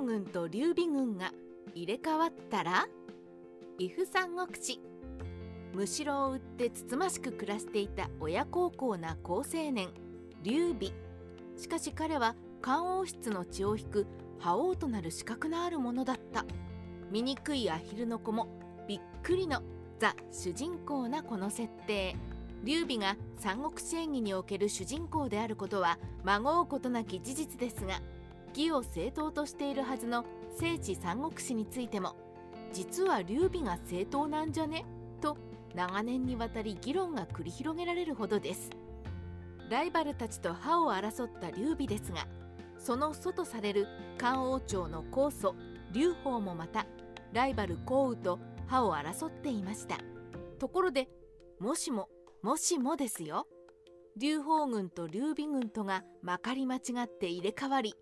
毛軍と劉備軍が入れ替わったら、伊父三国志。むしろを売ってつつましく暮らしていた親孝行な好青年劉備。しかし彼は漢王室の血を引く覇王となる資格のあるものだった。醜いアヒルの子もびっくりのザ主人公なこの設定。劉備が三国志演義における主人公であることはまごうことなき事実ですが、義を正当としているはずの聖地三国志についても、実は劉備が正当なんじゃねと長年にわたり議論が繰り広げられるほどです。ライバルたちと歯を争った劉備ですが、その祖とされる漢王朝の高祖劉邦もまたライバル項羽と歯を争っていました。ところで、もしももしもですよ、劉邦軍と劉備軍とがまかり間違って入れ替わり、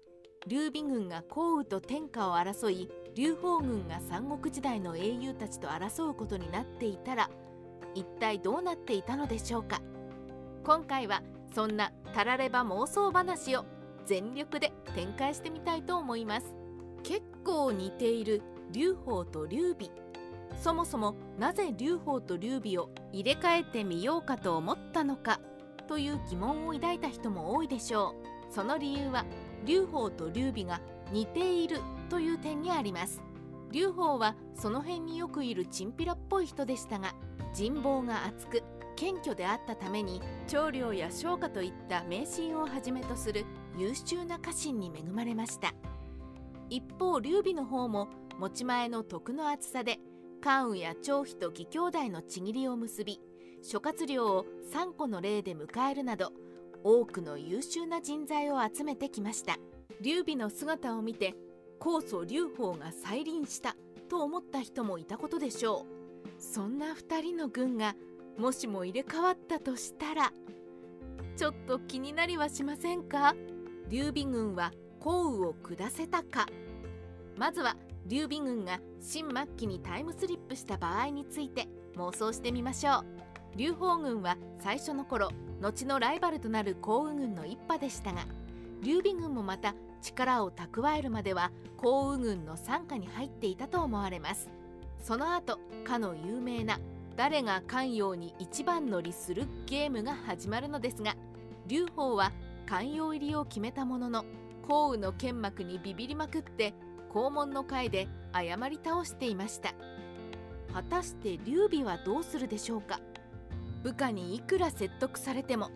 劉備軍が項羽と天下を争い、劉邦軍が三国時代の英雄たちと争うことになっていたら、一体どうなっていたのでしょうか。今回はそんなたられば妄想話を全力で展開してみたいと思います。結構似ている劉邦と劉備。そもそもなぜ劉邦と劉備を入れ替えてみようかと思ったのかという疑問を抱いた人も多いでしょう。その理由は劉邦と劉備が似ているという点にあります。劉邦はその辺によくいるチンピラっぽい人でしたが、人望が厚く謙虚であったために、長領や商家といった迷信をはじめとする優秀な家臣に恵まれました。一方劉備の方も持ち前の徳の厚さで関羽や張飛と義兄弟のちぎりを結び、諸葛亮を3個の例で迎えるなど多くの優秀な人材を集めてきました。劉備の姿を見て高祖劉邦が再臨したと思った人もいたことでしょう。そんな2人の軍がもしも入れ替わったとしたら、ちょっと気になりはしませんか。劉備軍は項羽を下せたか。まずは劉備軍が新末期にタイムスリップした場合について妄想してみましょう。劉邦軍は最初の頃、後のライバルとなる項羽軍の一派でしたが、劉備軍もまた力を蓄えるまでは項羽軍の傘下に入っていたと思われます。その後、かの有名な誰が関陽に一番乗りするゲームが始まるのですが、劉邦は関陽入りを決めたものの、項羽の剣幕にビビりまくって肛門の会で謝り倒していました。果たして劉備はどうするでしょうか。部下にいくら説得されても、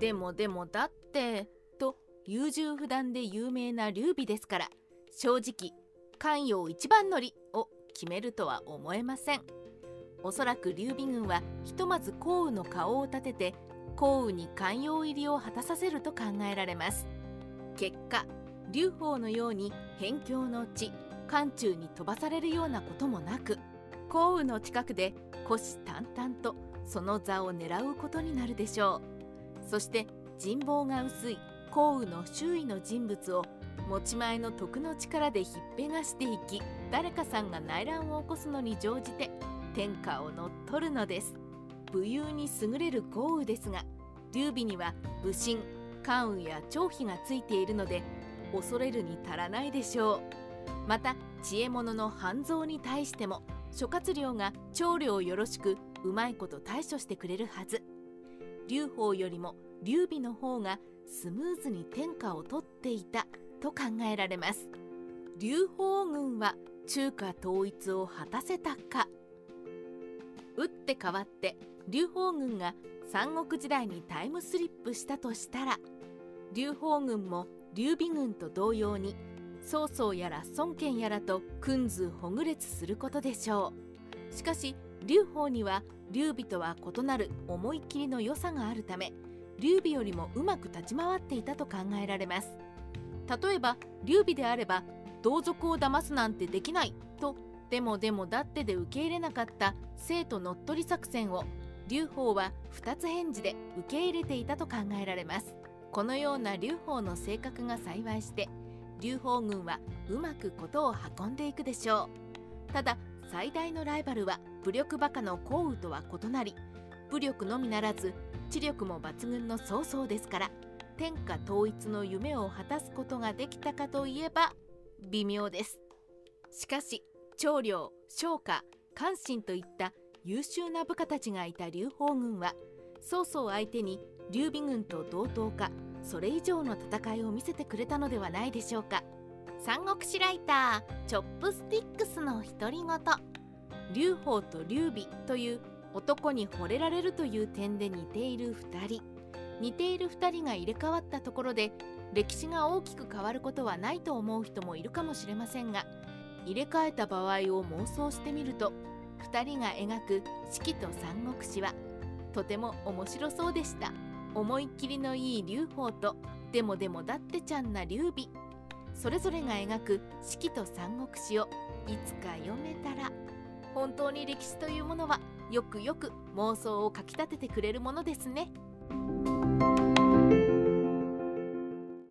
でもだってと優柔不断で有名な劉備ですから、正直関陽一番乗りを決めるとは思えません。おそらく劉備軍はひとまず項羽の顔を立てて、項羽に関陽入りを果たさせると考えられます。結果、劉邦のように辺境のうち漢中に飛ばされるようなこともなく、項羽の近くで虎視眈々とその座を狙うことになるでしょう。そして人望が薄い項羽の周囲の人物を持ち前の徳の力でひっぺがしていき、誰かさんが内乱を起こすのに乗じて天下を乗っ取るのです。武勇に優れる項羽ですが、劉備には武神関羽や張飛がついているので恐れるに足らないでしょう。また知恵者の半蔵に対しても、諸葛亮が長領よろしくうまいこと対処してくれるはず。劉邦よりも劉備の方がスムーズに天下を取っていたと考えられます。劉邦軍は中華統一を果たせたか。打って変わって劉邦軍が三国時代にタイムスリップしたとしたら、劉邦軍も劉備軍と同様に曹操やら孫権やらとくんずほぐれつすることでしょう。しかし劉邦には劉備とは異なる思い切りの良さがあるため、劉備よりもうまく立ち回っていたと考えられます。例えば劉備であれば、同族を騙すなんてできないとでもだってで受け入れなかった生徒乗っ取り作戦を劉邦は二つ返事で受け入れていたと考えられます。このような劉邦の性格が幸いして、劉邦軍はうまくことを運んでいくでしょう。ただ最大のライバルは武力バカの項羽とは異なり、武力のみならず知力も抜群の曹操ですから、天下統一の夢を果たすことができたかといえば微妙です。しかし長領、商家、関心といった優秀な部下たちがいた劉邦軍は曹操相手に劉備軍と同等かそれ以上の戦いを見せてくれたのではないでしょうか。三国志ライターチョップスティックスの独り言。劉邦と劉備という男に惚れられるという点で似ている2人。似ている2人が入れ替わったところで歴史が大きく変わることはないと思う人もいるかもしれませんが、入れ替えた場合を妄想してみると2人が描く「四季と三国志」はとても面白そうでした。思いっきりのいい劉邦とでもだってちゃんな劉備、それぞれが描く「四季と三国志」をいつか読めたら、本当に歴史というものはよくよく妄想をかきたててくれるものですね。